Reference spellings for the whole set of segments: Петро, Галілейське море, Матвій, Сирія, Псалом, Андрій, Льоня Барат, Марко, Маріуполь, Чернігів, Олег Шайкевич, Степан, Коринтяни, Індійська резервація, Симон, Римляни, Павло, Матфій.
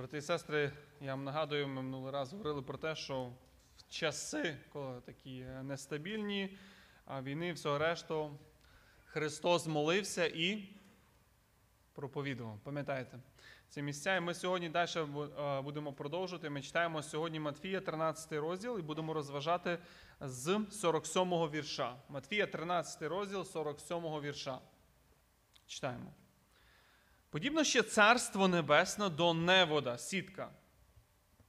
Брати і сестри, я вам нагадую, ми минулий раз говорили про те, що в часи, коли такі нестабільні, війни і всього решту, Христос молився і проповідував. Пам'ятаєте ці місця? І ми сьогодні далі будемо продовжувати. Ми читаємо сьогодні Матфія, 13 розділ, і будемо розважати з 47-го вірша. Матвія, 13 розділ, 47-го вірша. Читаємо. Подібно ще царство небесне до невода, сітка,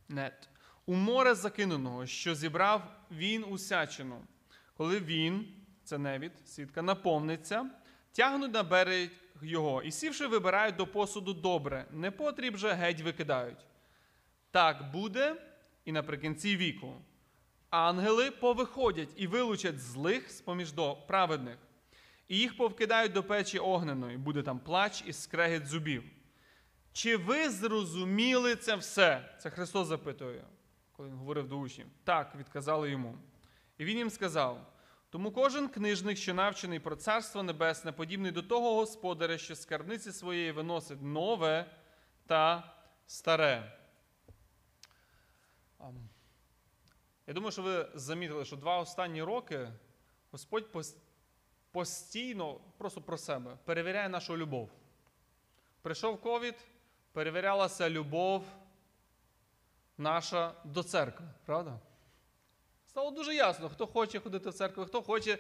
нет, у море закиненого, що зібрав він усячину. Коли він, це невід, сітка, наповниться, тягнуть на берег його, і сівши вибирають до посуду добре, непотріб же геть викидають. Так буде і наприкінці віку. Ангели повиходять і вилучать злих з-поміж праведних. І їх повкидають до печі огненої, буде там плач і скрегіт зубів. Чи ви зрозуміли це все? Це Христос запитує, коли він говорив до учнів. Так, відказали йому. І він їм сказав, тому кожен книжник, що навчений про Царство Небесне, подібний до того господаря, що з скарбниці своєї виносить нове та старе. Я думаю, що ви замітили, що два останні роки Господь постійно, просто про себе, перевіряє нашу любов. Прийшов ковід, перевірялася любов наша до церкви, правда? Стало дуже ясно, хто хоче ходити в церкву, хто хоче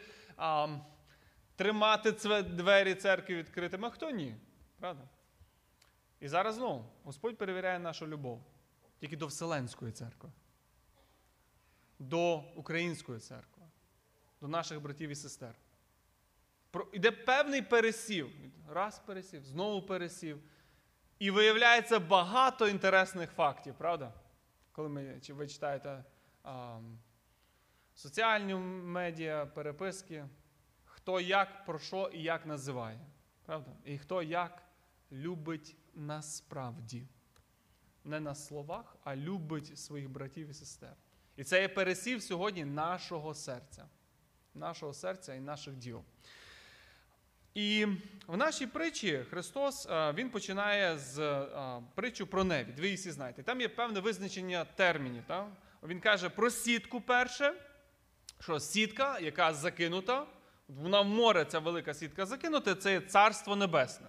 тримати двері церкви відкритими, а хто ні, правда? І зараз знову Господь перевіряє нашу любов тільки до Вселенської церкви, до Української церкви, до наших братів і сестер. Іде певний пересів, раз пересів, знову пересів, і виявляється багато інтересних фактів, правда? Коли ви читаєте соціальні медіа, переписки, хто як, про що і як називає, правда? І хто як любить насправді. Не на словах, а любить своїх братів і сестер. І це є пересів сьогодні нашого серця і наших діл. І в нашій притчі Христос, він починає з притчу про невід. Ви її всі знаєте. Там є певне визначення термінів. Так? Він каже про сітку перше, що сітка, яка закинута, вона в море, ця велика сітка закинута, це є Царство Небесне.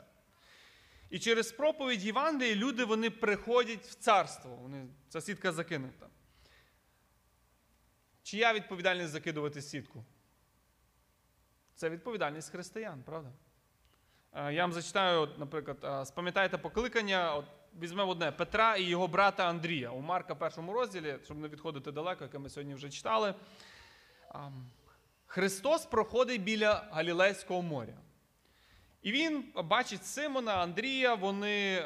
І через проповідь Євангелії люди, вони приходять в царство. Ця сітка закинута. Чия відповідальність закидувати сітку? Це відповідальність християн, правда? Я вам зачитаю, наприклад, спам'ятаєте покликання, візьмемо одне, Петра і його брата Андрія. У Марка першому розділі, щоб не відходити далеко, яке ми сьогодні вже читали. Христос проходить біля Галілейського моря. І він бачить Симона, Андрія, вони,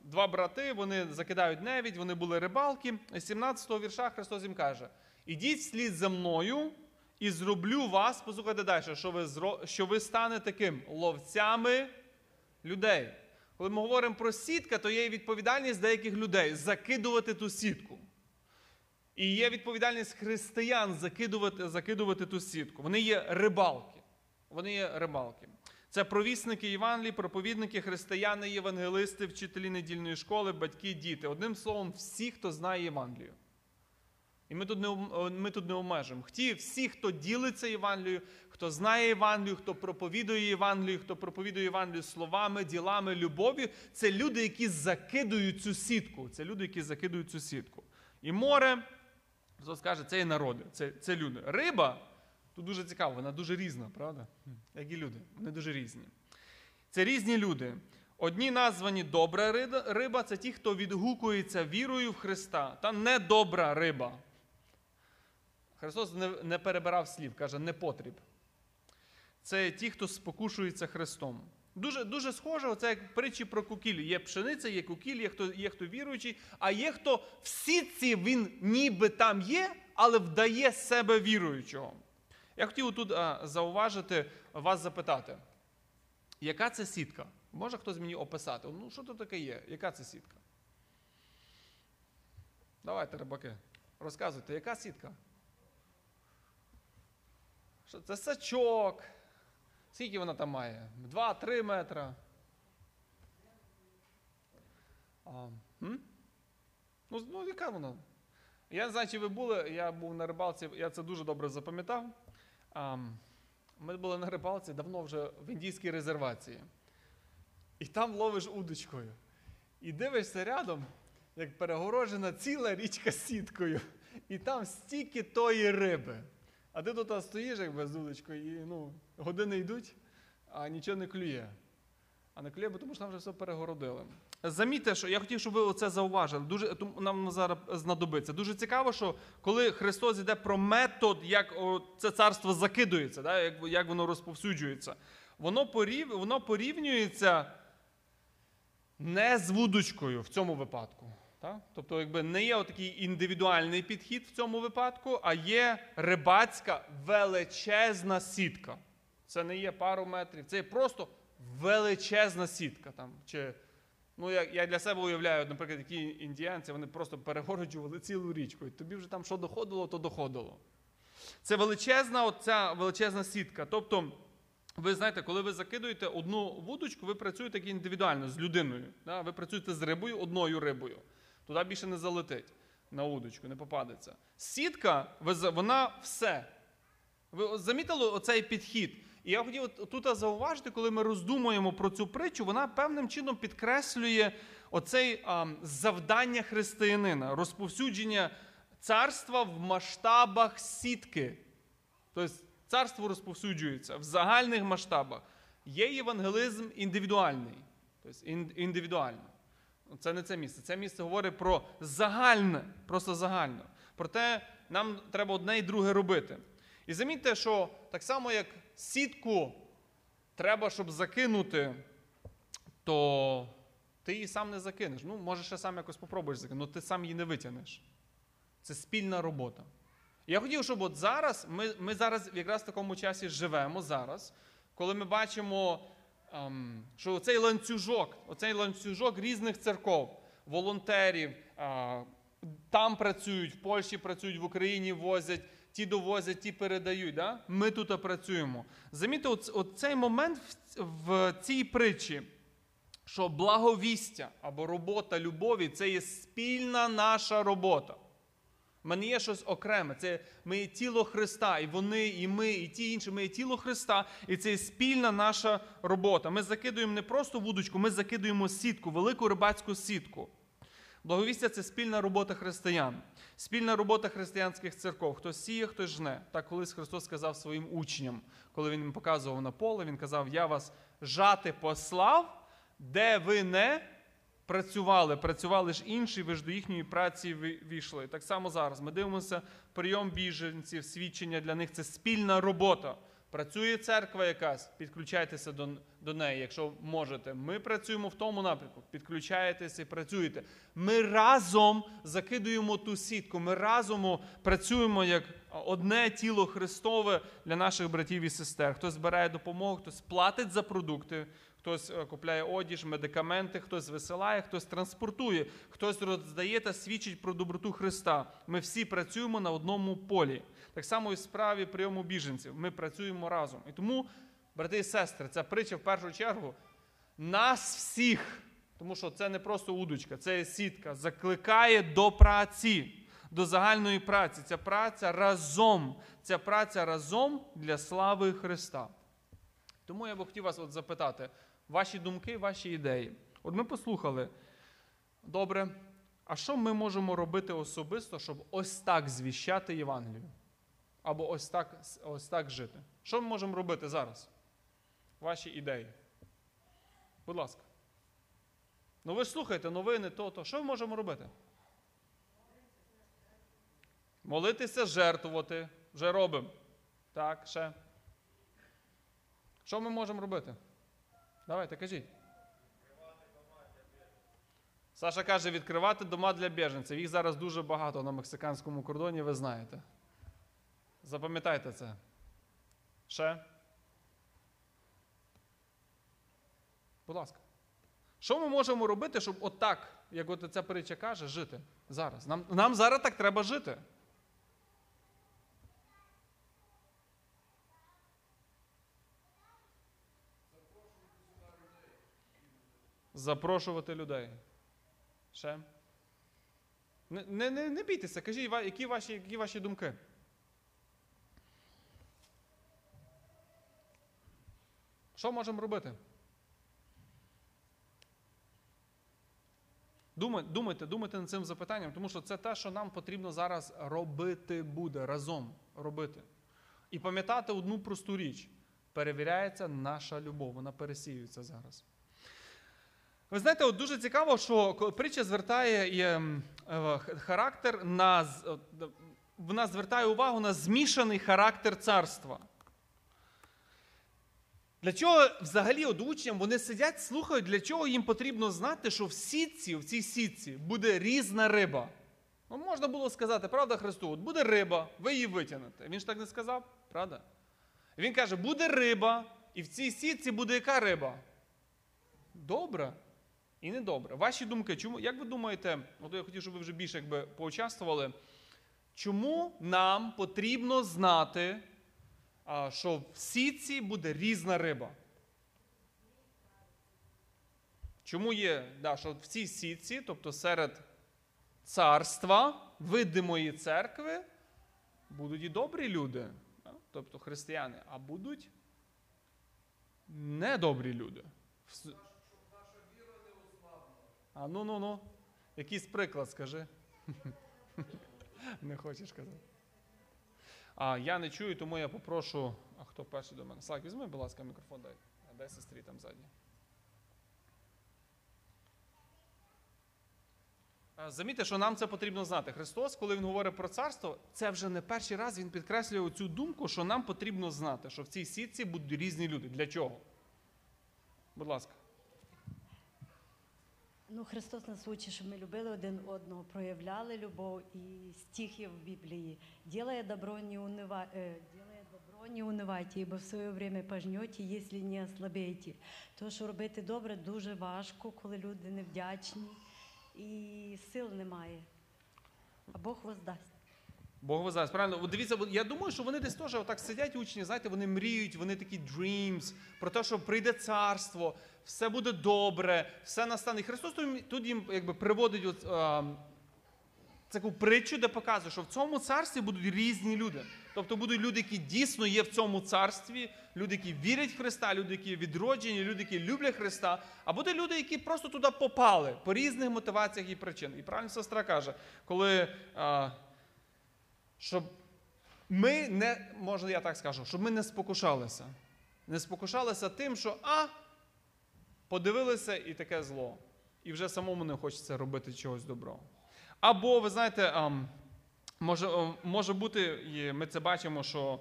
два брати, вони закидають невідь, вони були рибалки. З 17-го вірша Христос їм каже, «Ідіть слід за мною, і зроблю вас, послухайте далі, що ви станете таким ловцями людей». Коли ми говоримо про сітку, то є відповідальність деяких людей закидувати ту сітку. І є відповідальність християн закидувати ту сітку. Вони є рибалки. Це провісники Євангелії, проповідники, християни, євангелисти, вчителі недільної школи, батьки, діти. Одним словом, всі, хто знає Євангелію. І ми тут не обмежуємо. Всі, хто ділиться Євангелією, хто знає Євангелію, хто проповідує Євангелію, словами, ділами, любов'ю, це люди, які закидують цю сітку. І море, хтось каже, це і народи, це люди. Риба, тут дуже цікаво, вона дуже різна, правда? Як і люди, вони дуже різні. Це різні люди. Одні названі добра риба, це ті, хто відгукується вірою в Христа, та недобра риба. Христос не перебирав слів, каже, непотріб. Це ті, хто спокушується Христом. Дуже, дуже схоже, оце як притчі про кукіль. Є пшениця, є кукіль, є хто віруючий, а є хто в сітці, він ніби там є, але вдає себе віруючого. Я хотів тут зауважити, вас запитати, яка це сітка? Може хтось мені описати? Ну, що тут таке є? Яка це сітка? Давайте, рибаки, розказуйте, яка сітка? Що це сачок? Скільки вона там має? 2-3 метри? Ну, яка вона? Я не знаю, чи ви були, я був на рибалці, я це дуже добре запам'ятав. Ми були на рибалці давно вже в Індійській резервації. І там ловиш удочкою. І дивишся рядом, як перегорожена ціла річка сіткою. І там стільки тої риби. А ти тут стоїш якби з удочкою, і ну, години йдуть, а нічого не клює. А не клює, бо тому що там вже все перегородили. Замітьте, що я хотів, щоб ви оце зауважили. Дуже, нам зараз знадобиться. Дуже цікаво, що коли Христос йде про метод, як це царство закидується, да, як воно розповсюджується, воно порівнюється не з вудочкою в цьому випадку. Так? Тобто, якби не є такий індивідуальний підхід в цьому випадку, а є рибацька величезна сітка. Це не є пару метрів, це є просто величезна сітка. Там, чи, ну, я для себе уявляю, наприклад, такі індіянці, вони просто перегороджували цілу річку. І тобі вже там що доходило, то доходило. Це величезна, оця величезна сітка. Тобто, ви знаєте, коли ви закидуєте одну вудочку, ви працюєте індивідуально з людиною. Да? Ви працюєте з рибою, одною рибою. Туди більше не залетить на удочку, не попадеться. Сітка, вона все. Ви замітили оцей підхід? І я хотів тут зауважити, коли ми роздумуємо про цю притчу, вона певним чином підкреслює оцей завдання християнина, розповсюдження царства в масштабах сітки. Тобто царство розповсюджується в загальних масштабах. Є євангелізм індивідуальний. Тобто індивідуально. Це не це місце. Це місце говорить про загальне, просто загальне. Проте нам треба одне і друге робити. І замітьте, що так само, як сітку треба, щоб закинути, то ти її сам не закинеш. Ну, може, ще сам якось попробуєш закинути, але ти сам її не витягнеш. Це спільна робота. Я хотів, щоб от зараз, ми зараз якраз в такому часі живемо зараз, коли ми бачимо, що оцей ланцюжок різних церков, волонтерів, там працюють, в Польщі працюють, в Україні возять, ті довозять, ті передають. Да? Ми тут працюємо. Замітьте, оцей момент в цій притчі, що благовістя або робота любові – це є спільна наша робота. Ми не є щось окреме. Це ми є тіло Христа, і вони, і ми, і ті інші. Ми є тіло Христа, і це є спільна наша робота. Ми закидуємо не просто вудочку, ми закидуємо сітку, велику рибацьку сітку. Благовістя – це спільна робота християн. Спільна робота християнських церков. Хто сіє, хто жне. Так колись Христос сказав своїм учням, коли Він їм показував на поле, Він казав, я вас жати послав, де ви не працювали. Працювали ж інші, ви ж до їхньої праці війшли. Так само зараз. Ми дивимося, прийом біженців, свідчення для них – це спільна робота. Працює церква якась, підключайтеся до неї, якщо можете. Ми працюємо в тому напрямку, підключаєтеся і працюєте. Ми разом закидуємо ту сітку, ми разом працюємо як одне тіло Христове для наших братів і сестер. Хтось збирає допомогу, хтось платить за продукти, хтось купляє одіж, медикаменти, хтось висилає, хтось транспортує, хтось роздає та свідчить про доброту Христа. Ми всі працюємо на одному полі. Так само і в справі прийому біженців. Ми працюємо разом. І тому, брати і сестри, ця притча в першу чергу нас всіх, тому що це не просто удочка, це сітка, закликає до праці, до загальної праці. Ця праця разом для слави Христа. Тому я би хотів вас запитати, ваші думки, ваші ідеї. От ми послухали, добре, а що ми можемо робити особисто, щоб ось так звіщати Євангелію? Або ось так жити? Що ми можемо робити зараз? Ваші ідеї. Будь ласка. Ну ви ж слухайте новини, то. Що ми можемо робити? Молитися, жертвувати. Вже робимо. Так, ще. Що ми можемо робити? Давайте, кажіть. Саша каже, відкривати дома для біженців. Їх зараз дуже багато на мексиканському кордоні, ви знаєте. Запам'ятайте це. Ще? Будь ласка. Що ми можемо робити, щоб отак, як от ця притча каже, жити зараз? Нам зараз так треба жити. Запрошувати людей. Ще? Не бійтеся, кажіть, які ваші думки. Що можемо робити? Думайте над цим запитанням, тому що це те, що нам потрібно зараз робити буде, разом робити. І пам'ятати одну просту річ. Перевіряється наша любов, вона пересіюється зараз. Ви знаєте, от дуже цікаво, що притча звертає характер на, вона звертає увагу на змішаний характер царства. Для чого взагалі от учням вони сидять, слухають, для чого їм потрібно знати, що в цій сітці буде різна риба. Ну, можна було сказати, правда, Христу, от буде риба, ви її витягнете. Він ж так не сказав, правда? Він каже, буде риба, і в цій сітці буде яка риба? Добра і недобра. Ваші думки, чому, як ви думаєте, от я хотів, щоб ви вже більше якби поучаствували, чому нам потрібно знати, що в сітці буде різна риба? Чому є, що в цій сітці, тобто серед царства, видимої церкви, будуть і добрі люди, тобто християни, а будуть недобрі люди. Щоб наша віра не ослабла. А ну. Якийсь приклад, скажи. Не хочеш казати. А я не чую, тому я попрошу, а хто перший до мене? Славік, візьми, будь ласка, мікрофон дай. А дай сестрі там ззаді. Замітьте, що нам це потрібно знати. Христос, коли він говорить про царство, це вже не перший раз він підкреслює оцю думку, що нам потрібно знати, що в цій сітці будуть різні люди. Для чого? Будь ласка. Христос нас учить, щоб ми любили один одного, проявляли любов, і стихи в Біблії. «Делая добро, не унывайте, ібо в своє время пожнете, якщо не ослабеєте». Тож робити добре дуже важко, коли люди невдячні, і сил немає. А Бог воздасть. Бог воздасть, правильно. Дивіться, я думаю, що вони десь теж отак сидять учні, знаєте, вони мріють, вони такі dreams, про те, що прийде царство, все буде добре, все настане. І Христос тут їм якби приводить таку притчу, де показує, що в цьому царстві будуть різні люди. Тобто будуть люди, які дійсно є в цьому царстві, люди, які вірять в Христа, люди, які відроджені, люди, які люблять Христа, а будуть люди, які просто туди попали по різних мотиваціях і причинах. І правильно сестра каже, коли... Щоб ми не спокушалися. Не спокушалися тим, що, подивилися і таке зло. І вже самому не хочеться робити чогось доброго. Або, ви знаєте, може бути, і ми це бачимо, що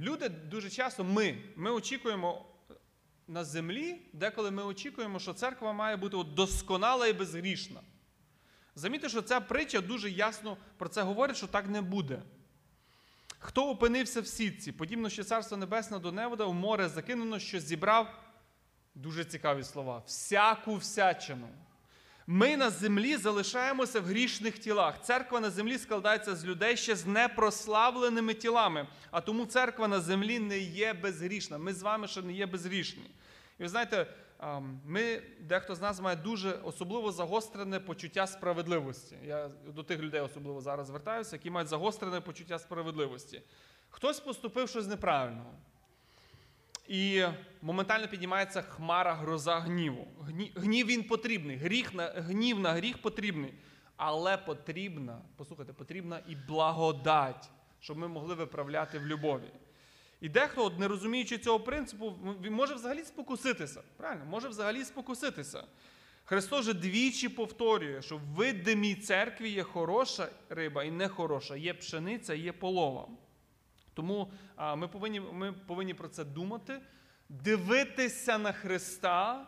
люди дуже часто, ми очікуємо на землі, деколи ми очікуємо, що церква має бути досконала і безгрішна. Замітьте, що ця притча дуже ясно про це говорить, що так не буде. Хто опинився в сітці? Подібно, що Царство Небесне до невода в море закинено, що зібрав, дуже цікаві слова, всяку всячину. Ми на землі залишаємося в грішних тілах. Церква на землі складається з людей ще з непрославленими тілами. А тому церква на землі не є безгрішна. Ми з вами ще не є безгрішні. І ви знаєте, дехто з нас має дуже особливо загострене почуття справедливості. Я до тих людей особливо зараз звертаюся, які мають загострене почуття справедливості. Хтось поступив щось неправильного. І моментально піднімається хмара, гроза гніву. Гнів він потрібний, гнів на гріх потрібний. Але потрібна і благодать, щоб ми могли виправляти в любові. І дехто, не розуміючи цього принципу, може взагалі спокуситися. Правильно, може взагалі спокуситися. Христос же двічі повторює, що в видимій церкві є хороша риба і нехороша, є пшениця, є полова. Тому ми повинні про це думати, дивитися на Христа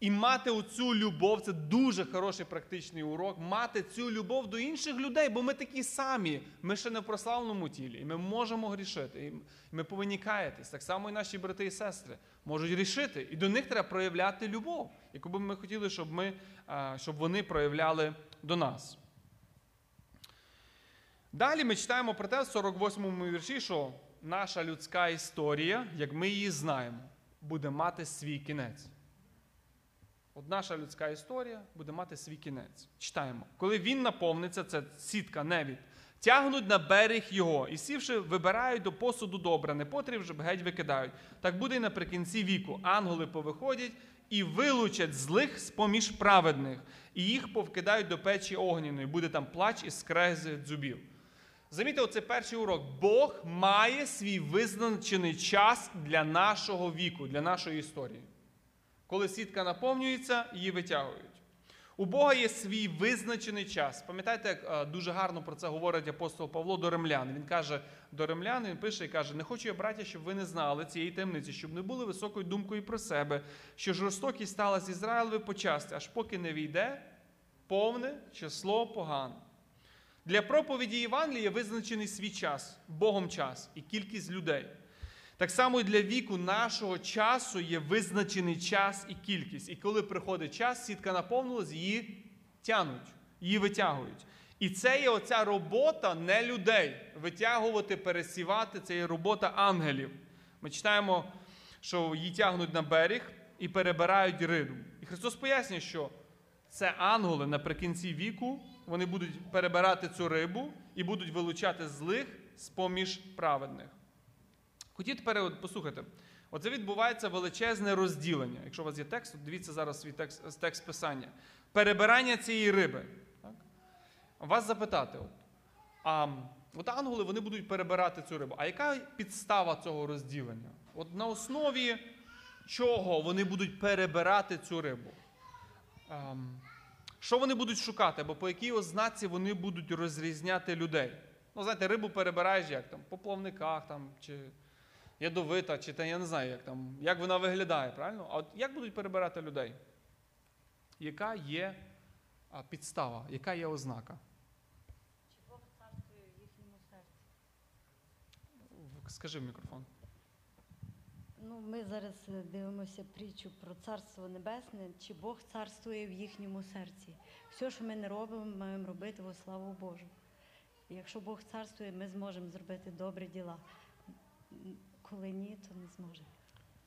і мати оцю любов, це дуже хороший практичний урок, мати цю любов до інших людей, бо ми такі самі, ми ще не в прославленому тілі, і ми можемо грішити, і ми повинні каятись. Так само і наші брати і сестри можуть грішити, і до них треба проявляти любов, яку б ми хотіли, щоб вони проявляли до нас. Далі ми читаємо про те в 48-му вірші, що наша людська історія, як ми її знаємо, буде мати свій кінець. От наша людська історія буде мати свій кінець. Читаємо. Коли він наповниться, це сітка, невід, тягнуть на берег його, і сівши, вибирають до посуду добра, непотріб вже геть викидають. Так буде і наприкінці віку. Ангели повиходять і вилучать злих з-поміж праведних, і їх повкидають до печі огняної. Буде там плач і скрегіт зубів. Замітьте, оцей перший урок. Бог має свій визначений час для нашого віку, для нашої історії. Коли сітка наповнюється, її витягують. У Бога є свій визначений час. Пам'ятаєте, як дуже гарно про це говорить апостол Павло до римлян. Він каже до римлян, він пише і каже: «Не хочу я, браття, щоб ви не знали цієї таємниці, щоб не були високою думкою про себе, що жорстокість стала з Ізраїлеви почасти, аж поки не війде повне число поган». Для проповіді Євангелія визначений свій час, Богом час і кількість людей. Так само і для віку нашого часу є визначений час і кількість. І коли приходить час, сітка наповнилась, її тягнуть, її витягують. І це є оця робота не людей. Витягувати, пересівати, це є робота ангелів. Ми читаємо, що її тягнуть на берег і перебирають рибу. І Христос пояснює, що це ангели наприкінці віку, вони будуть перебирати цю рибу і будуть вилучати злих з-поміж праведних. Хотіть тепер послухати. Оце відбувається величезне розділення. Якщо у вас є текст, дивіться зараз свій текст писання. Перебирання цієї риби. Так? Вас запитати. От ангели, вони будуть перебирати цю рибу. А яка підстава цього розділення? От на основі чого вони будуть перебирати цю рибу? Що вони будуть шукати? Або по якій ознаці вони будуть розрізняти людей? Ну, знаєте, рибу перебираєш як там? По плавниках там, чи... ядовита, чи я не знаю, як вона виглядає, правильно? А от як будуть перебирати людей? Яка є підстава, яка є ознака? Чи Бог царствує в їхньому серці? Скажи в мікрофон. Ну, ми зараз дивимося притчу про Царство Небесне. Чи Бог царствує в їхньому серці? Все, що ми не робимо, ми маємо робити во славу Божу. І якщо Бог царствує, ми зможемо зробити добрі діла. Коли ні, то не зможе.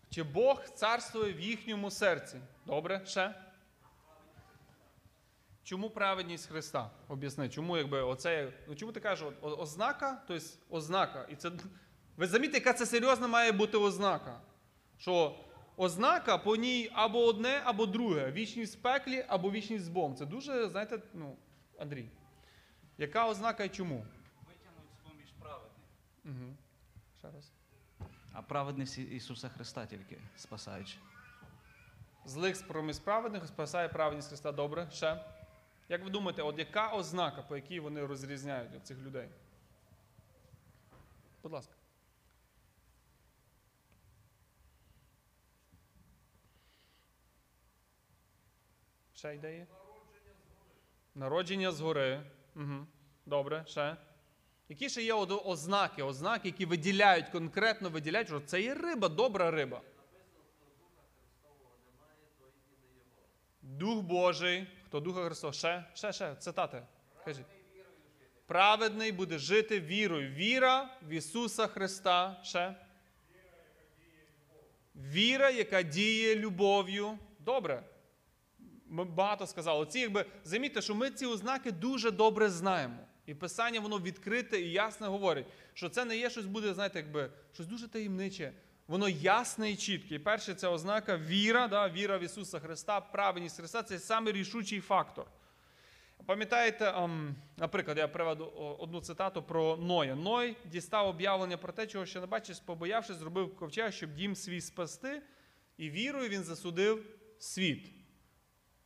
Чи Бог царствує в їхньому серці? Добре, ще? Чому праведність Христа? Об'ясни, чому якби оце... Ну, чому ти кажеш, ознака, тобто ознака. І це... Ви замітите, яка це серйозна має бути ознака? Що ознака, по ній або одне, або друге. Вічність в пеклі, або вічність з Богом. Це дуже, знаєте, ну, Андрій. Яка ознака і чому? Витягнуть з-поміж праведних. Угу. Ще раз. А праведність Ісуса Христа тільки спасаючи. Злих з-поміж праведних спасає праведність Христа. Добре, ще. Як ви думаєте, от яка ознака, по якій вони розрізняють цих людей? Будь ласка. Ще ідеї? Народження згори. Угу. Добре, ще. Які ще є ознаки, які виділяють, конкретно виділяють, що це є риба, добра риба. Дух Божий, хто Духа Христового, ще, цитати. Кажіть. Праведний буде жити вірою. Віра в Ісуса Христа, ще. Віра, яка діє любов'ю. Добре. Ми багато сказали. Ці, якби, замітьте, що ми ці ознаки дуже добре знаємо. І Писання, воно відкрите і ясно говорить, що це не є щось буде, знаєте, якби, щось дуже таємниче. Воно ясне і чітке. І перше, це ознака віра, да, віра в Ісуса Христа, праведність Христа, це саме рішучий фактор. Пам'ятаєте, наприклад, я приведу одну цитату про Ноя. Ной дістав об'явлення про те, чого ще не бачив, побоявшись, зробив ковчег, щоб дім свій спасти, і вірою він засудив світ.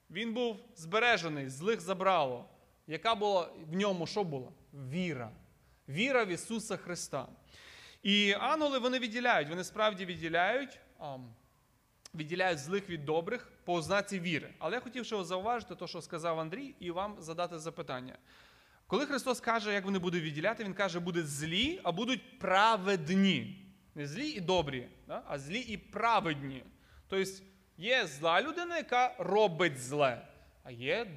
Він був збережений, злих забрало. Яка була в ньому, що було? Віра. Віра в Ісуса Христа. І ангели, вони відділяють, вони справді відділяють злих від добрих по ознаці віри. Але я хотів ще зауважити те, що сказав Андрій, і вам задати запитання. Коли Христос каже, як вони будуть відділяти, він каже, будуть злі, а будуть праведні. Не злі і добрі, а злі і праведні. Тобто є зла людина, яка робить зле, а є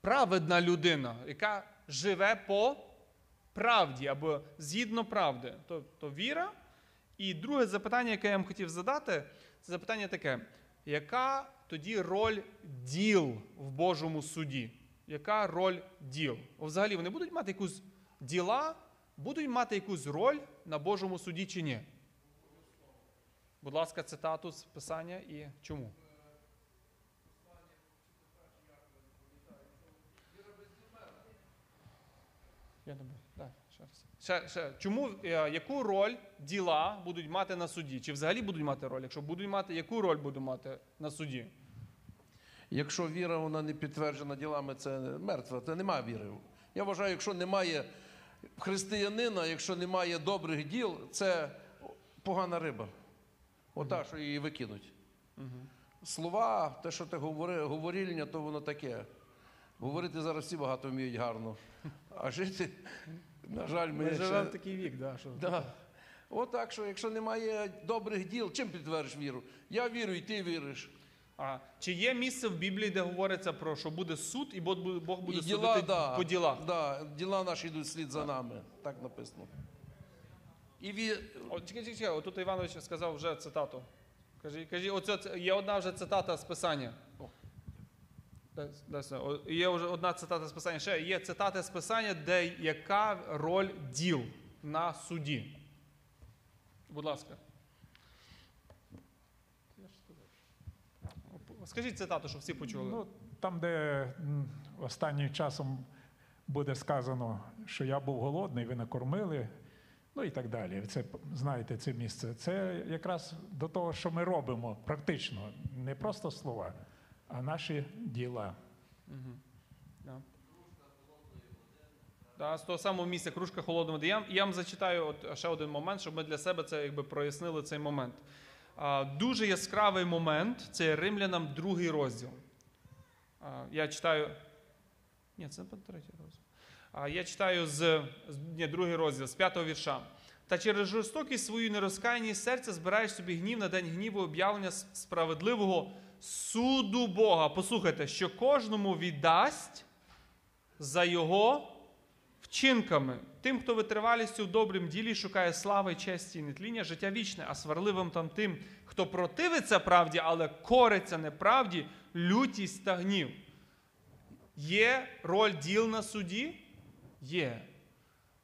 праведна людина, яка живе по правді, або згідно правди. Тобто віра. І друге запитання, яке я вам хотів задати, це запитання таке. Яка тоді роль діл в Божому суді. Яка роль діл? Взагалі вони будуть мати якусь діла, будуть мати якусь роль на Божому суді чи ні? Будь ласка, цитату з Писання і чому? Я думаю, так, ще раз. Чому, яку роль діла будуть мати на суді? Чи взагалі будуть мати роль? Якщо будуть мати, яку роль будуть мати на суді? Якщо віра, вона не підтверджена ділами, це мертва, це немає віри. Я вважаю, якщо немає християнина, якщо немає добрих діл, це погана риба. Ота, що її викинуть. Слова, те, що ти говорильня, то воно таке. Говорити зараз всі багато вміють гарно, а жити, на жаль, ми ще... Ми живемо в такий вік, так. Отак, що якщо немає добрих діл, чим підтвердиш віру? Я вірю, і ти віриш. Чи є місце в Біблії, де говориться про, що буде суд, і Бог буде судити по ділах? Так, діла наші йдуть слід за нами, так написано. Чекай, отут Іванович сказав вже цитату. Є одна вже цитата з Писання. Є вже одна цитата з Писання. Ще є цитати з Писання, де яка роль діл на суді. Будь ласка. Скажіть цитату, щоб всі почули. Там, де останнім часом буде сказано, що я був голодний, ви накормили, ну і так далі. Знаєте це місце. Це якраз до того, що ми робимо практично. Не просто слова, а наші діла. З того самого місця, кружка холодної води. Я вам зачитаю ще один момент, щоб ми для себе це прояснили цей момент. Дуже яскравий момент, це Римлянам 2 розділ. Я читаю... Ні, це не 3 розділ. Я читаю з... Ні, 2 розділ, з 5 вірша. «Та через жорстокість свою нерозкаяність серця збираєш собі гнів на день гніву об'явлення справедливого суду Бога». Послухайте, що кожному віддасть за його вчинками. Тим, хто витривалістю в добрім ділі шукає слави, честі і нетління, життя вічне, а сварливим там тим, хто противиться правді, але кориться неправді, лютість та гнів. Є роль діл на суді? Є.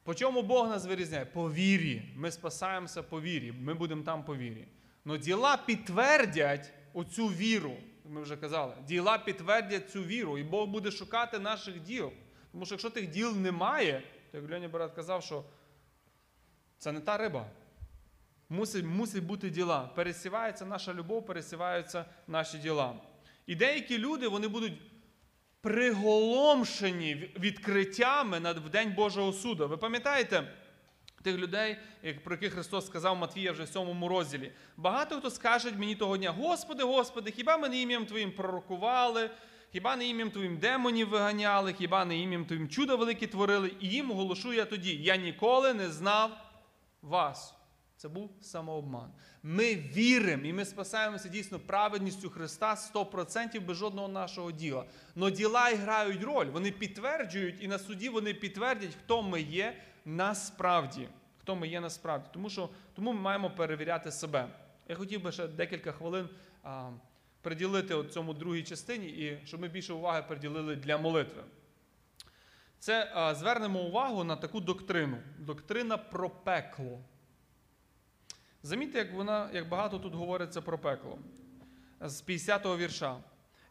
По чому Бог нас вирізняє? По вірі. Ми спасаємося по вірі. Ми будемо там по вірі. Но діла підтвердять оцю віру. Ми вже казали. Діла підтвердять цю віру. І Бог буде шукати наших діл. Тому що якщо тих діл немає, то як Льоня Барат казав, що це не та риба. Мусить бути діла. Пересівається наша любов, пересіваються наші діла. І деякі люди, вони будуть приголомшені відкриттями в день Божого суду. Ви пам'ятаєте тих людей, про яких Христос сказав Матвія вже в 7 розділі? Багато хто скаже мені того дня: «Господи, Господи, хіба ми не ім'ям Твоїм пророкували? Хіба не ім'ям Твоїм демонів виганяли? Хіба не ім'ям Твоїм чудо велике творили? І їм оголошу я тоді: я ніколи не знав вас». Це був самообман. Ми віримо і ми спасаємося дійсно праведністю Христа 100% без жодного нашого діла. Но діла грають роль. Вони підтверджують, і на суді вони підтвердять, хто ми є насправді. Хто ми є насправді. Тому ми маємо перевіряти себе. Я хотів би ще декілька хвилин приділити цьому другій частині, і щоб ми більше уваги приділили для молитви. Це звернемо увагу на таку доктрину. Доктрина про пекло. Замітьте, як багато тут говориться про пекло. З 50-го вірша.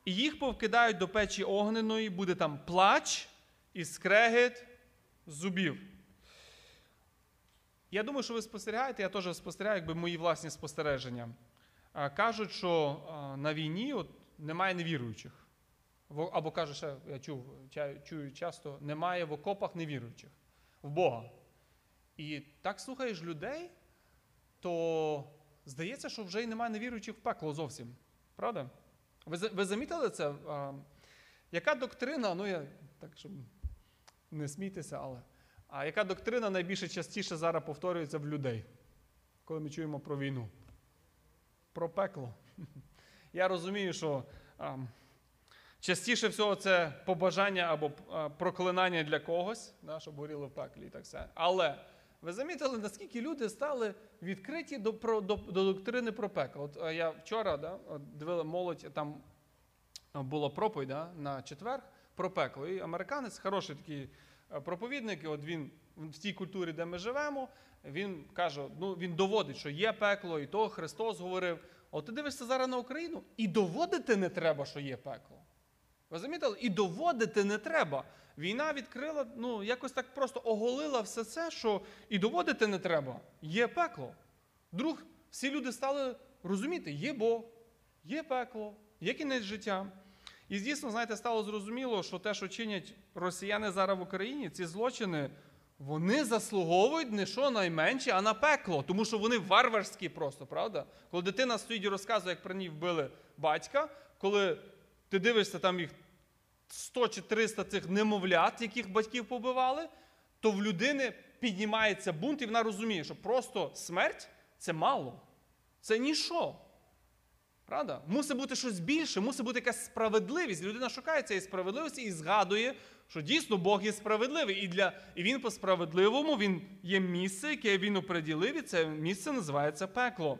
«І їх повкидають до печі огненої, буде там плач і скрегіт зубів». Я думаю, що ви спостерігаєте, я теж спостерігаю, якби мої власні спостереження. Кажуть, що на війні немає невіруючих. Або кажуть, ще я чую часто, немає в окопах невіруючих. В Бога. І так слухаєш людей, то здається, що вже й немає невіруючих в пекло зовсім. Правда? Ви замітили це? Яка доктрина, я так, щоб не смійтеся, але... А яка доктрина найбільше частіше зараз повторюється в людей, коли ми чуємо про війну? Про пекло. Я розумію, що частіше всього це побажання або проклинання для когось, щоб горіли в пеклі і так все. Але ви замітили, наскільки люди стали відкриті до доктрини про пекло? Я вчора дивила молодь, там була проповідь на четвер про пекло. І американець, хороший такий проповідник, от він в тій культурі, де ми живемо, він каже, він доводить, що є пекло, і то Христос говорив. От ти дивишся зараз на Україну, і доводити не треба, що є пекло. Ви замітили? І доводити не треба. Війна відкрила, якось так просто оголила все це, що і доводити не треба. Є пекло. Вдруг всі люди стали розуміти, є Бог, є пекло, є кінець життя. І, звісно, знаєте, стало зрозуміло, що те, що чинять росіяни зараз в Україні, ці злочини, вони заслуговують не що найменше, а на пекло. Тому що вони варварські просто, правда? Коли дитина стоїть і розказує, як при ній вбили батька, коли ти дивишся, там їх 100 чи 300 цих немовлят, яких батьків побивали, то в людини піднімається бунт, і вона розуміє, що просто смерть – це мало. Це ніщо. Правда? Мусить бути щось більше, мусить бути якась справедливість. Людина шукає цієї справедливості і згадує, що дійсно Бог є справедливий. І він по-справедливому, він є місце, яке він оприділив, і це місце називається пекло.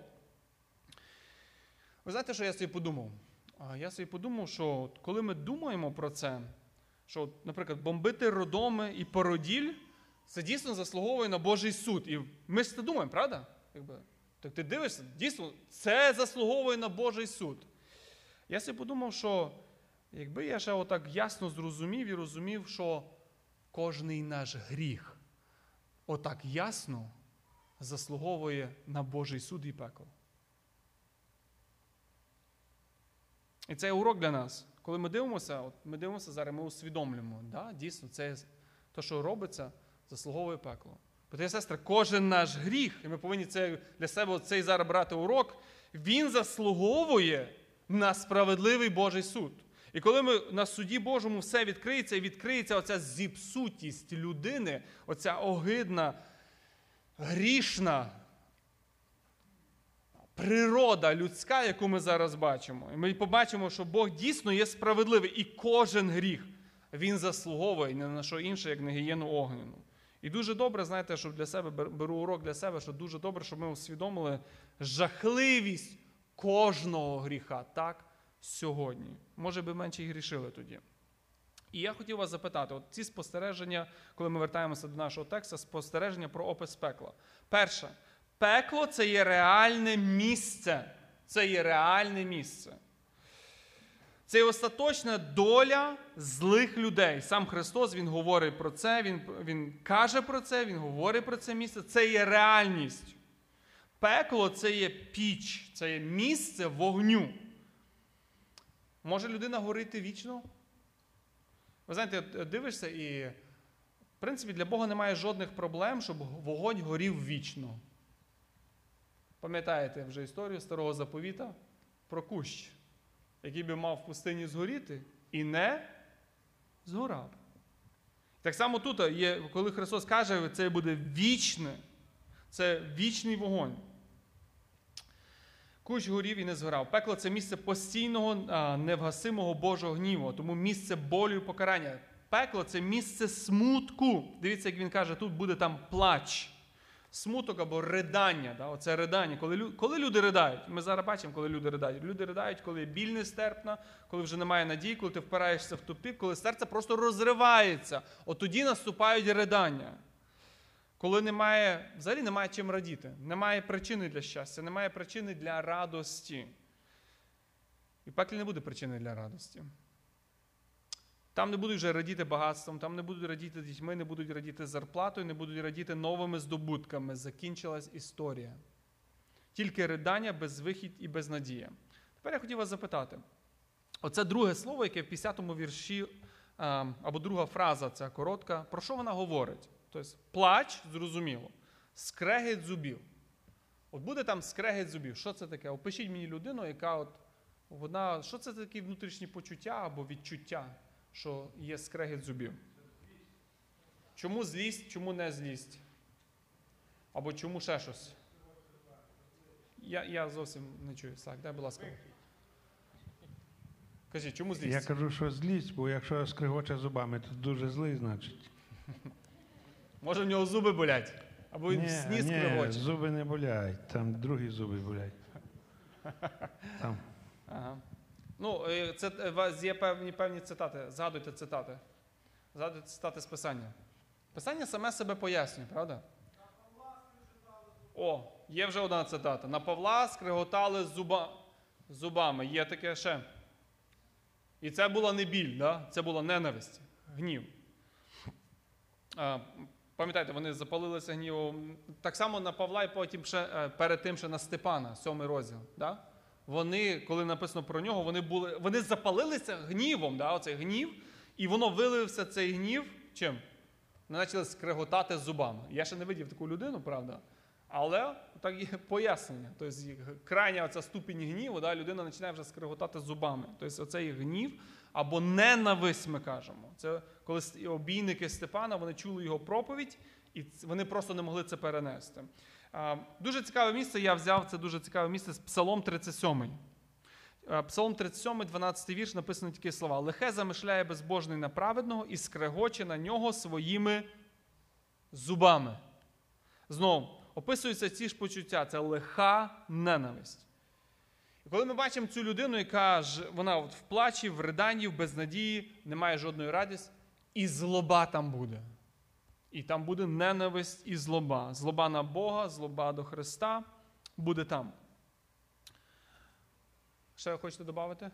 Ви знаєте, що я собі подумав? Я собі подумав, що коли ми думаємо про це, що, наприклад, бомбити Родоми і Породіль, це дійсно заслуговує на Божий суд. І ми ж це думаємо, правда? Так ти дивишся, дійсно, це заслуговує на Божий суд. Я собі подумав, що якби я ще отак ясно зрозумів і розумів, що кожний наш гріх отак ясно заслуговує на Божий суд і пекло. І це урок для нас. Коли ми дивимося зараз, ми усвідомлюємо, дійсно, це те, що робиться, заслуговує пекло. Брати, сестри, кожен наш гріх, і ми повинні це для себе цей зараз брати урок, він заслуговує на справедливий Божий суд. І коли ми на суді Божому все відкриється, і відкриється оця зіпсутість людини, оця огидна, грішна природа людська, яку ми зараз бачимо. І ми побачимо, що Бог дійсно є справедливий, і кожен гріх, він заслуговує не на що інше, як на гієну огняну. І дуже добре, знаєте, щоб для себе, беру урок для себе, що дуже добре, щоб ми усвідомили жахливість кожного гріха, так, сьогодні. Може би менше і грішили тоді. І я хотів вас запитати, от ці спостереження, коли ми вертаємося до нашого тексту, спостереження про опис пекла. Перше. Пекло – це є реальне місце. Це є реальне місце. Це є остаточна доля злих людей. Сам Христос, Він говорить про це, Він каже про це, Він говорить про це місце. Це є реальність. Пекло – це є піч, це є місце вогню. Може людина горіти вічно? Ви знаєте, дивишся і, в принципі, для Бога немає жодних проблем, щоб вогонь горів вічно. Пам'ятаєте вже історію Старого Заповіта про кущ, який би мав в пустині згоріти і не згорав. Так само тут, коли Христос каже, це буде вічне, це вічний вогонь. Кущ горів і не згорав. Пекло – це місце постійного, невгасимого Божого гніву, тому місце болю і покарання. Пекло – це місце смутку. Дивіться, як він каже, тут буде там плач. Смуток або ридання, оце ридання. Коли люди ридають, ми зараз бачимо, коли люди ридають. Люди ридають, коли біль нестерпна, коли вже немає надії, коли ти впираєшся в тупик, коли серце просто розривається. От тоді наступають ридання. Коли немає, взагалі немає чим радіти, немає причини для щастя, немає причини для радості. І в пеклі не буде причини для радості. Там не будуть вже радіти багатством, там не будуть радіти дітьми, не будуть радіти зарплатою, не будуть радіти новими здобутками. Закінчилась історія. Тільки ридання, безвихідь і безнадія. Тепер я хотів вас запитати. Оце друге слово, яке в 50-му вірші, або друга фраза ця коротка, про що вона говорить? Тобто плач, зрозуміло, скрегіт зубів. От буде там скрегіт зубів. Що це таке? Опишіть мені людину, яка що це такі внутрішні почуття або відчуття, що є скрегіт зубів. Чому злість, чому не злість? Або чому ще щось? Я зовсім не чую. Так, дай, будь ласка. Кажіть, чому злість? Я кажу, що злість, бо якщо скрегоче зубами, то дуже злий, значить. Може, в нього зуби болять? Або він в сні скрегоче? Ні, зуби не болять. Там другі зуби болять. Там. Ага. Ну, це, у вас є певні цитати. Згадуйте цитати. Згадуйте цитати з Писання. Писання саме себе пояснює, правда? О, є вже одна цитата. На Павла скреготали зубами. Є таке ще. І це була не біль, да? Це була ненависть, гнів. Пам'ятаєте, вони запалилися гнівом. Так само на Павла і потім ще, перед тим ще на Степана, 7 розділ. Да? Вони, коли написано про нього, вони запалилися гнівом, да? Оцей гнів, і воно вилився цей гнів чим? Вони почали скреготати зубами. Я ще не видів таку людину, правда? Але так є пояснення. Тобто крайня оця ступінь гніву, да, людина починає вже скреготати зубами. Тобто оцей гнів або ненависть, ми кажемо. Це коли обійники Степана, вони чули його проповідь, і вони просто не могли це перенести. Дуже цікаве місце, я взяв це дуже цікаве місце з Псалом 37. Псалом 37, 12 вірш, написані такі слова. «Лихе замишляє безбожний на праведного і скрегоче на нього своїми зубами». Знову, описуються ці ж почуття, це лиха ненависть. І коли ми бачимо цю людину, яка вона в плачі, в риданні, в безнадії, не має жодної радості, і злоба там буде. І там буде ненависть і злоба. Злоба на Бога, злоба до Христа буде там. Ще хочете додати?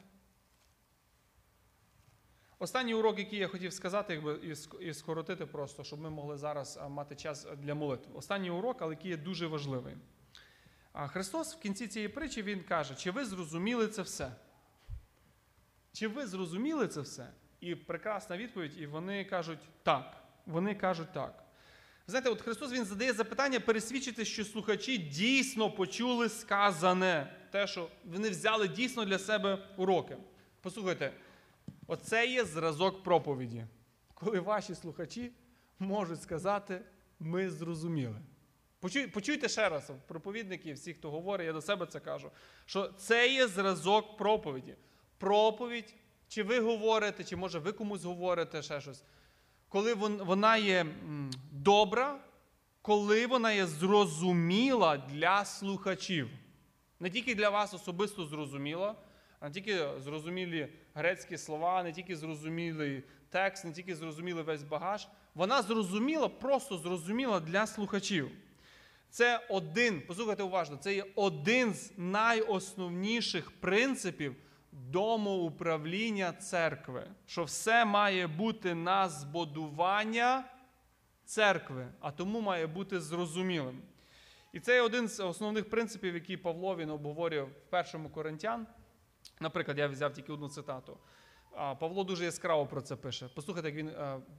Останній урок, який я хотів сказати, і скоротити просто, щоб ми могли зараз мати час для молитви. Останній урок, але який є дуже важливий. Христос в кінці цієї притчі, Він каже, чи ви зрозуміли це все? Чи ви зрозуміли це все? І прекрасна відповідь, і вони кажуть так. Вони кажуть так. Знаєте, от Христос, Він задає запитання, пересвідчити, що слухачі дійсно почули сказане. Те, що вони взяли дійсно для себе уроки. Послухайте. Оце є зразок проповіді, коли ваші слухачі можуть сказати, ми зрозуміли. Почуйте ще раз, проповідники, всі, хто говорить, я до себе це кажу, що це є зразок проповіді. Проповідь, чи ви говорите, чи може ви комусь говорите, ще щось. Коли вона є добра, коли вона є зрозуміла для слухачів. Не тільки для вас особисто зрозуміла, не тільки зрозумілі грецькі слова, не тільки зрозумілий текст, не тільки зрозумілий весь багаж. Вона зрозуміла, просто зрозуміла для слухачів. Це один, послухайте уважно, це є один з найосновніших принципів домоуправління церкви. Що все має бути на збудування церкви, а тому має бути зрозумілим. І це є один з основних принципів, які Павло, він обговорює в 1 Коринтян. Наприклад, я взяв тільки одну цитату. Павло дуже яскраво про це пише. Послухайте, як він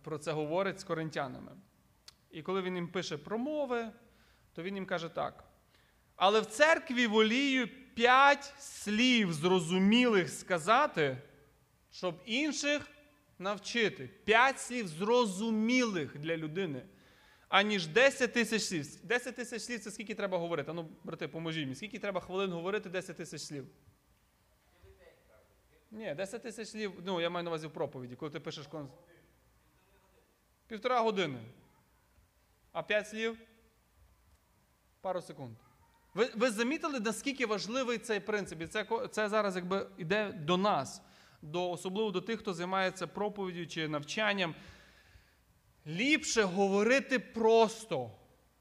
про це говорить з коринтянами. І коли він їм пише промови, то він їм каже так. Але в церкві волію 5 слів зрозумілих сказати, щоб інших навчити. 5 слів зрозумілих для людини, аніж 10 000 слів. 10 000 слів – це скільки треба говорити? Ну, брати, поможіть мені. Скільки треба хвилин говорити 10 000 слів? Ні, 10 000 слів, ну, я маю на увазі в проповіді, коли ти пишеш... 1,5 години. А 5 слів? Пару секунд. Ви замітили, наскільки важливий цей принцип? І це зараз якби йде до нас, особливо до тих, хто займається проповіддю чи навчанням. Ліпше говорити просто,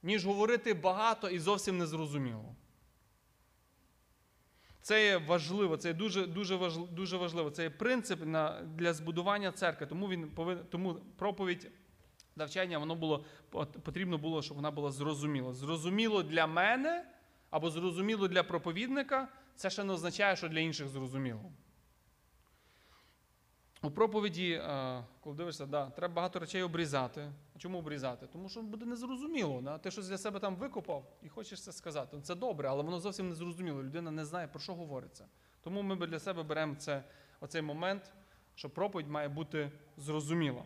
ніж говорити багато і зовсім незрозуміло. Це є важливо, це є дуже важливо. Це є принцип для збудування церкви. Тому проповідь навчання, потрібно було, щоб вона була зрозуміла. Зрозуміло для мене або зрозуміло для проповідника, це ще не означає, що для інших зрозуміло. У проповіді, коли дивишся, да, треба багато речей обрізати. А чому обрізати? Тому що буде незрозуміло. Да? Ти щось для себе там викопав і хочеш це сказати. Це добре, але воно зовсім незрозуміло. Людина не знає, про що говориться. Тому ми для себе беремо оцей момент, що проповідь має бути зрозуміла.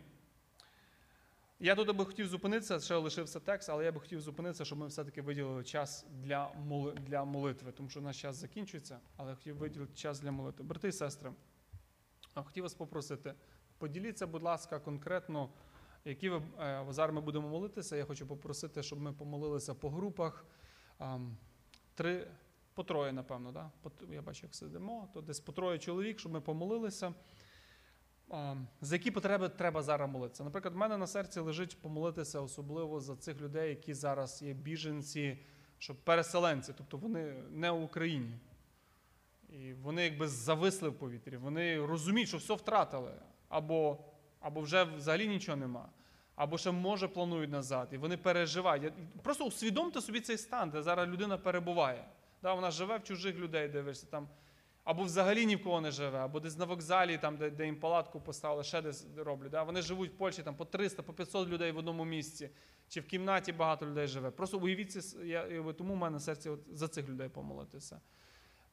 Я тут би хотів зупинитися, ще лишився текст, але я би хотів зупинитися, щоб ми все-таки виділили час для молитви. Тому що наш час закінчується, але я хотів виділити час для молитви. Брати і сестри, хотів вас попросити, поділіться, будь ласка, конкретно, які ви, зараз ми будемо молитися. Я хочу попросити, щоб ми помолилися по групах. 3 По троє, напевно, да? Я бачу, як сидимо, то десь по троє чоловік, щоб ми помолилися. За які потреби треба зараз молитися? Наприклад, в мене на серці лежить помолитися особливо за цих людей, які зараз є біженці, щоб переселенці, тобто вони не в Україні. І вони якби зависли в повітрі, вони розуміють, що все втратили, або вже взагалі нічого нема, або ще, може, планують назад, і вони переживають. Просто усвідомте собі цей стан, де зараз людина перебуває. Да, вона живе в чужих людей, дивишся, там, або взагалі ні в кого не живе, або десь на вокзалі, там, де їм палатку поставили, ще десь роблять. Да? Вони живуть в Польщі там, по 300, по 500 людей в одному місці, чи в кімнаті багато людей живе. Просто уявіться, тому в мене на серці от, за цих людей помолитися.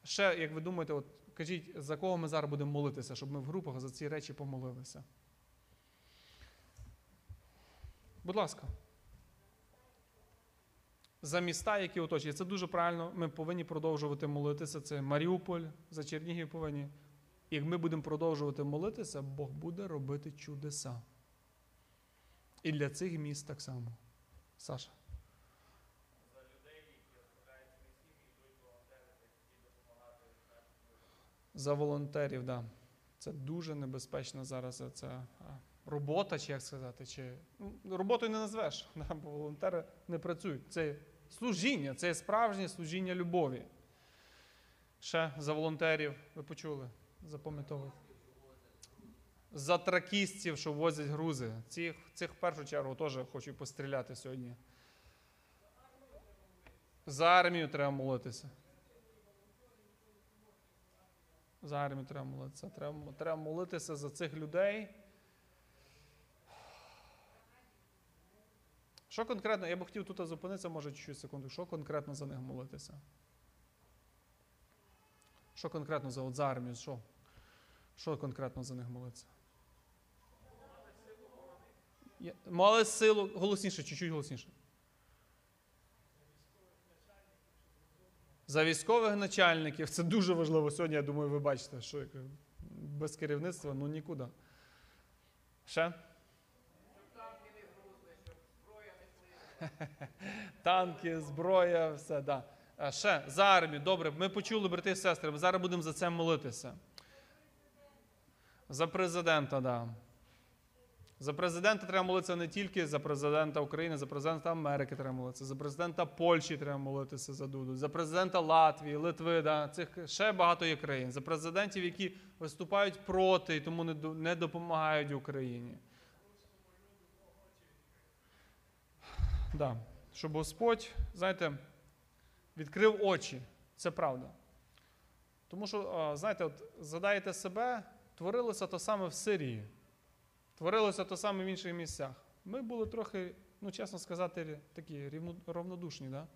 Ще, як ви думаєте, от, кажіть, за кого ми зараз будемо молитися, щоб ми в групах за ці речі помолилися? Будь ласка. За міста, які оточують. Це дуже правильно. Ми повинні продовжувати молитися. Це Маріуполь, за Чернігів повинні. Як ми будемо продовжувати молитися, Бог буде робити чудеса. І для цих міст так само. Саша. За людей, які розпитають місії, йдуть волонтери, які допомагають. За волонтерів, так. Да. Це дуже небезпечно зараз. Це робота, чи як сказати. Роботою не назвеш, да? Бо волонтери не працюють. Це служіння, це справжнє служіння любові. Ще за волонтерів, ви почули, запам'ятовуйте. За тракістів, що возять грузи. Цих в першу чергу теж хочу постріляти сьогодні. За армію треба молитися. За армію треба молитися. Треба молитися за цих людей. Що конкретно, я б хотів тут зупинитися, може, чуть-чуть секунду, що конкретно за них молитися? Що конкретно за армію, що конкретно за них молитися? Мали силу, голосніше, чуть-чуть голосніше. За військових начальників, це дуже важливо сьогодні, я думаю, ви бачите, що без керівництва, ну нікуди. Ще? Танки, зброя, все, да. А ще, за армію, добре, ми почули, брати і сестри, ми зараз будемо за це молитися. За президента, да. За президента треба молитися не тільки за президента України, за президента Америки треба молитися, за президента Польщі треба молитися за Дуду, за президента Латвії, Литви, да. Цих ще багато є країн. За президентів, які виступають проти і тому не допомагають Україні. Да. Щоб Господь, знаєте, відкрив очі. Це правда. Тому що, знаєте, от задаєте себе, творилося то саме в Сирії, творилося то саме в інших місцях. Ми були трохи, ну, чесно сказати, такі равнодушні, да?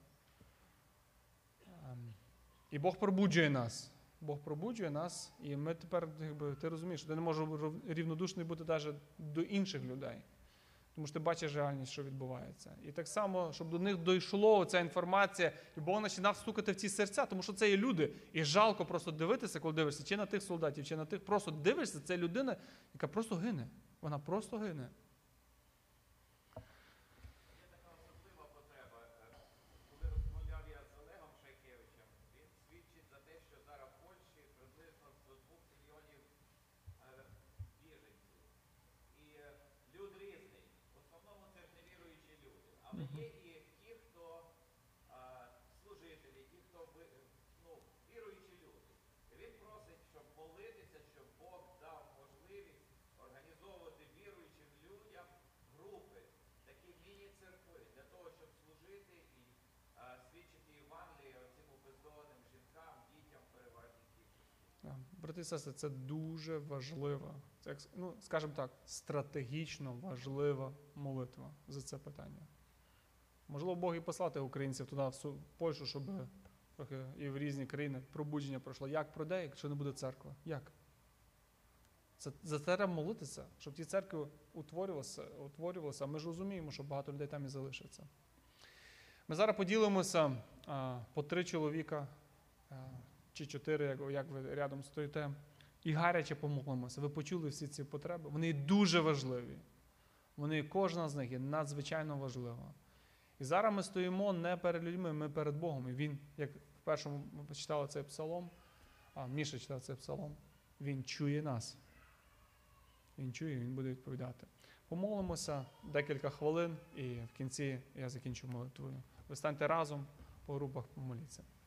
І Бог пробуджує нас. Бог пробуджує нас, і ми тепер, якби, ти розумієш, ти не можеш рівнодушний бути навіть до інших людей. Тому що ти бачиш реальність, що відбувається. І так само, щоб до них дійшла ця інформація, і Бог починав стукати в ці серця, тому що це є люди. І жалко просто дивитися, коли дивишся, чи на тих солдатів, чи на тих. Просто дивишся, це людина, яка просто гине. Вона просто гине. Є така особлива потреба. Коли розмовляв я з Олегом Шайкевичем, він свідчить за те, що зараз в Польщі приблизно до 2 мільйонів біженців. І люди різні. Але є і ті, хто служителі, ті, хто віруючі люди. Він просить, щоб молитися, щоб Бог дав можливість організовувати віруючим людям групи, такі міні-церкви, для того, щоб служити і свідчити Євангеліє цим бездомним жінкам, дітям переважній кількості. Брати і сестри, це дуже важливо. Це, ну, скажімо так, стратегічно важлива молитва за це питання. Можливо, Бог і послати українців туди, в Польщу, щоб і в різні країни пробудження пройшло. Як пройде, якщо не буде церкви? Як? За це треба молитися, щоб ті церкви утворювалися. Ми ж розуміємо, що багато людей там і залишиться. Ми зараз поділимося по 3 чоловіка, чи 4, як ви рядом стоїте. І гаряче помолимося. Ви почули всі ці потреби? Вони дуже важливі. Кожна з них є надзвичайно важлива. І зараз ми стоїмо не перед людьми, ми перед Богом. І Він, як вперше ми читали цей псалом, а Міша читав цей псалом, він чує нас. Він чує, він буде відповідати. Помолимося декілька хвилин, і в кінці я закінчу молитвою. Ви станьте разом по групах, помоліться.